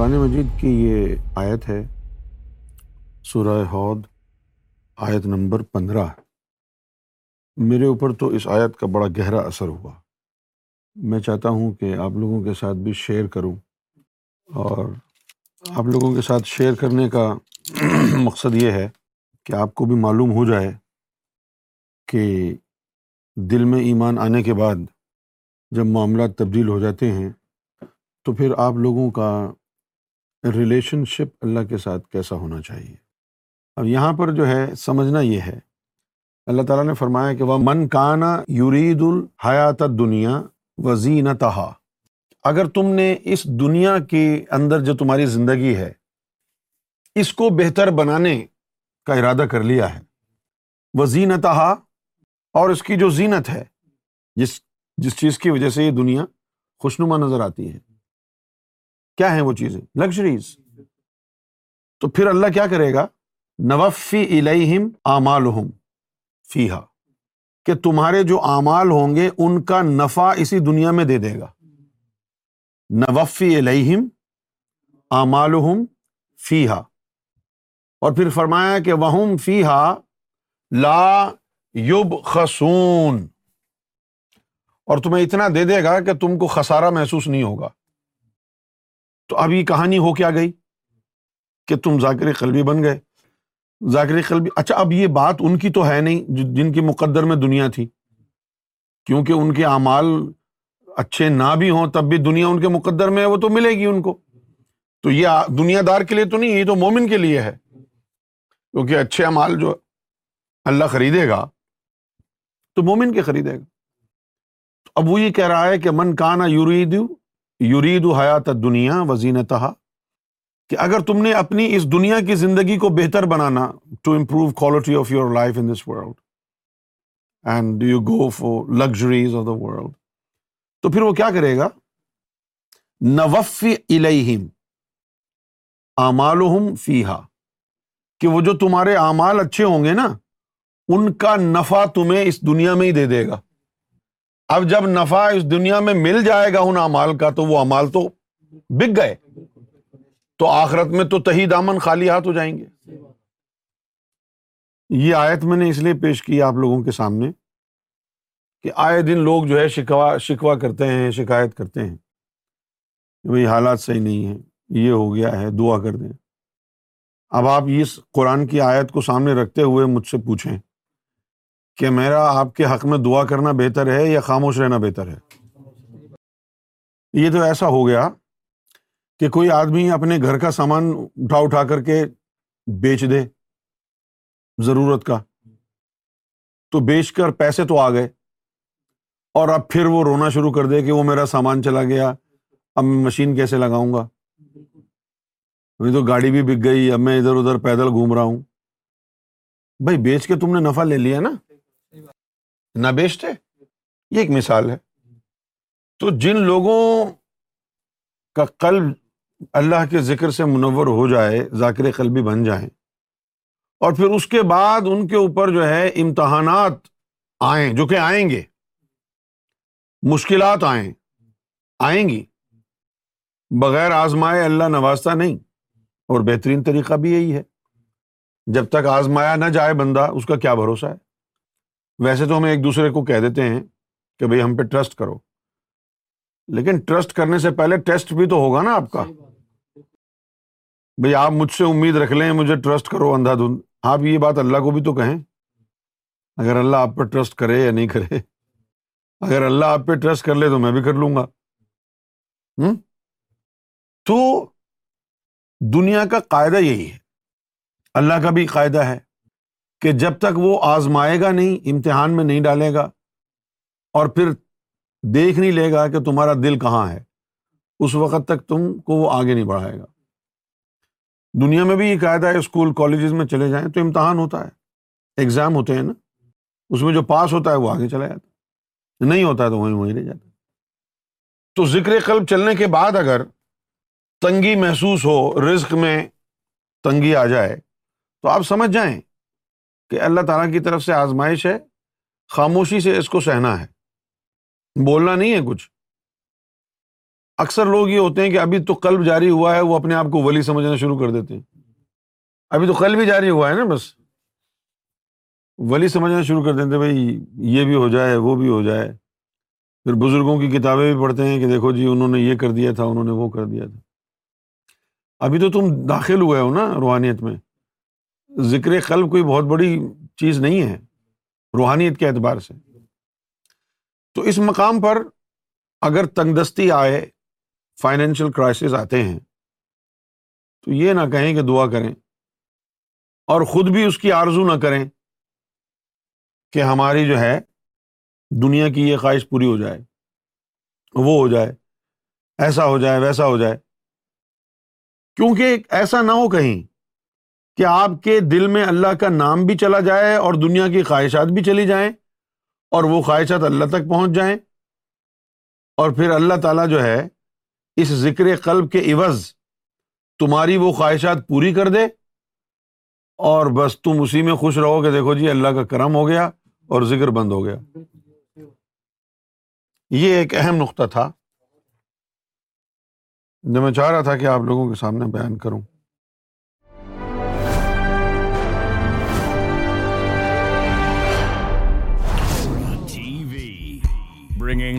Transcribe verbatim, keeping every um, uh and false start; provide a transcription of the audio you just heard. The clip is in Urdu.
قرآن مجید کی یہ آیت ہے، سورہ ہود، آیت نمبر پندرہ۔ میرے اوپر تو اس آیت کا بڑا گہرا اثر ہوا۔ میں چاہتا ہوں کہ آپ لوگوں کے ساتھ بھی شیئر کروں، اور آپ لوگوں کے ساتھ شیئر کرنے کا مقصد یہ ہے کہ آپ کو بھی معلوم ہو جائے کہ دل میں ایمان آنے کے بعد جب معاملات تبدیل ہو جاتے ہیں تو پھر آپ لوگوں کا ریلیشن شپ اللہ کے ساتھ کیسا ہونا چاہیے۔ اب یہاں پر جو ہے سمجھنا یہ ہے، اللہ تعالیٰ نے فرمایا کہ وَمَنْ كَانَ يُرِيدُ الْحَيَاةَ الدُّنْيَا وَزِينَتَهَا، اگر تم نے اس دنیا کے اندر جو تمہاری زندگی ہے اس کو بہتر بنانے کا ارادہ کر لیا ہے، وَزِينَتَهَا، اور اس کی جو زینت ہے، جس جس چیز کی وجہ سے یہ دنیا خوشنما نظر آتی ہے، کیا ہیں وہ چیزیں؟ لگژریز۔ تو پھر اللہ کیا کرے گا؟ نوفی الیہم اعمالہم فیہا، کہ تمہارے جو اعمال ہوں گے ان کا نفع اسی دنیا میں دے دے گا۔ نوفی الیہم اعمالہم فیہا، اور پھر فرمایا کہ وہم فیہا لا یبخسون، اور تمہیں اتنا دے دے گا کہ تم کو خسارہ محسوس نہیں ہوگا۔ تو اب یہ کہانی ہو کیا گئی کہ تم ذاکر قلبی بن گئے، ذاکر قلبی۔ اچھا، اب یہ بات ان کی تو ہے نہیں جن کے مقدر میں دنیا تھی، کیونکہ ان کے اعمال اچھے نہ بھی ہوں تب بھی دنیا ان کے مقدر میں ہے، وہ تو ملے گی ان کو۔ تو یہ دنیا دار کے لیے تو نہیں، یہ تو مومن کے لیے ہے، کیونکہ اچھے اعمال جو اللہ خریدے گا تو مومن کے خریدے گا۔ اب وہ یہ کہہ رہا ہے کہ من کانا یریدو یرید حیات الدنیا وزینتہا، کہ اگر تم نے اپنی اس دنیا کی زندگی کو بہتر بنانا، to improve quality of your life in this world and you go for luxuries of the world, تو پھر وہ کیا کرے گا؟ نوفی الیہم اعمالہم فیہا، کہ وہ جو تمہارے اعمال اچھے ہوں گے نا ان کا نفع تمہیں اس دنیا میں ہی دے دے گا۔ اب جب نفع اس دنیا میں مل جائے گا ان اعمال کا تو وہ اعمال تو بک گئے، تو آخرت میں تو تہی دامن خالی ہاتھ ہو جائیں گے۔ یہ آیت میں نے اس لیے پیش کی آپ لوگوں کے سامنے کہ آئے دن لوگ جو ہے شکوا شکوا کرتے ہیں، شکایت کرتے ہیں کہ بھائی حالات صحیح نہیں ہیں، یہ ہو گیا ہے، دعا کر دیں۔ اب آپ اس قرآن کی آیت کو سامنے رکھتے ہوئے مجھ سے پوچھیں کہ میرا آپ کے حق میں دعا کرنا بہتر ہے یا خاموش رہنا بہتر ہے؟ یہ تو ایسا ہو گیا کہ کوئی آدمی اپنے گھر کا سامان اٹھا اٹھا کر کے بیچ دے ضرورت کا، تو بیچ کر پیسے تو آ گئے، اور اب پھر وہ رونا شروع کر دے کہ وہ میرا سامان چلا گیا، اب میں مشین کیسے لگاؤں گا، ابھی تو گاڑی بھی بک گئی، اب میں ادھر ادھر پیدل گھوم رہا ہوں۔ بھائی بیچ کے تم نے نفع لے لیا نا، نہ بیچتے۔ یہ ایک مثال ہے۔ تو جن لوگوں کا قلب اللہ کے ذکر سے منور ہو جائے، ذاکر قلبی بن جائیں، اور پھر اس کے بعد ان کے اوپر جو ہے امتحانات آئیں، جو کہ آئیں گے، مشکلات آئیں آئیں گی، بغیر آزمائے اللہ نہ واسطہ نہیں، اور بہترین طریقہ بھی یہی ہے۔ جب تک آزمایا نہ جائے بندہ، اس کا کیا بھروسہ ہے؟ ویسے تو ہم ایک دوسرے کو کہہ دیتے ہیں کہ بھئی ہم پہ ٹرسٹ کرو، لیکن ٹرسٹ کرنے سے پہلے ٹیسٹ بھی تو ہوگا نا آپ کا۔ بھئی آپ مجھ سے امید رکھ لیں، مجھے ٹرسٹ کرو اندھا دھند، آپ یہ بات اللہ کو بھی تو کہیں، اگر اللہ آپ پہ ٹرسٹ کرے یا نہیں کرے۔ اگر اللہ آپ پہ ٹرسٹ کر لے تو میں بھی کر لوں گا۔ ہم تو دنیا کا قاعدہ یہی ہے، اللہ کا بھی قاعدہ ہے کہ جب تک وہ آزمائے گا نہیں، امتحان میں نہیں ڈالے گا، اور پھر دیکھ نہیں لے گا کہ تمہارا دل کہاں ہے، اس وقت تک تم کو وہ آگے نہیں بڑھائے گا۔ دنیا میں بھی یہ قاعدہ ہے، اسکول کالجز میں چلے جائیں تو امتحان ہوتا ہے، ایگزام ہوتے ہیں نا، اس میں جو پاس ہوتا ہے وہ آگے چلا جاتا ہے، نہیں ہوتا ہے تو وہیں وہیں رہ جاتا ہے۔ تو ذکر قلب چلنے کے بعد اگر تنگی محسوس ہو، رزق میں تنگی آ جائے، تو آپ سمجھ جائیں کہ اللہ تعالیٰ کی طرف سے آزمائش ہے، خاموشی سے اس کو سہنا ہے، بولنا نہیں ہے کچھ۔ اکثر لوگ یہ ہوتے ہیں کہ ابھی تو قلب جاری ہوا ہے، وہ اپنے آپ کو ولی سمجھنا شروع کر دیتے ہیں، ابھی تو قلب ہی جاری ہوا ہے نا، بس ولی سمجھنا شروع کر دیتے ہیں، بھائی یہ بھی ہو جائے وہ بھی ہو جائے۔ پھر بزرگوں کی کتابیں بھی پڑھتے ہیں کہ دیکھو جی انہوں نے یہ کر دیا تھا، انہوں نے وہ کر دیا تھا۔ ابھی تو تم داخل ہوئے ہو نا روحانیت میں، ذکر قلب کوئی بہت بڑی چیز نہیں ہے روحانیت کے اعتبار سے۔ تو اس مقام پر اگر تنگ دستی آئے، فائنینشیل کرائسس آتے ہیں، تو یہ نہ کہیں کہ دعا کریں، اور خود بھی اس کی آرزو نہ کریں کہ ہماری جو ہے دنیا کی یہ خواہش پوری ہو جائے، وہ ہو جائے، ایسا ہو جائے، ویسا ہو جائے، کیونکہ ایسا نہ ہو کہیں کہ آپ کے دل میں اللہ کا نام بھی چلا جائے اور دنیا کی خواہشات بھی چلی جائیں، اور وہ خواہشات اللہ تک پہنچ جائیں، اور پھر اللہ تعالیٰ جو ہے اس ذکر قلب کے عوض تمہاری وہ خواہشات پوری کر دے، اور بس تم اسی میں خوش رہو کہ دیکھو جی اللہ کا کرم ہو گیا اور ذکر بند ہو گیا۔ یہ ایک اہم نقطہ تھا جو میں چاہ رہا تھا کہ آپ لوگوں کے سامنے بیان کروں۔ Bringing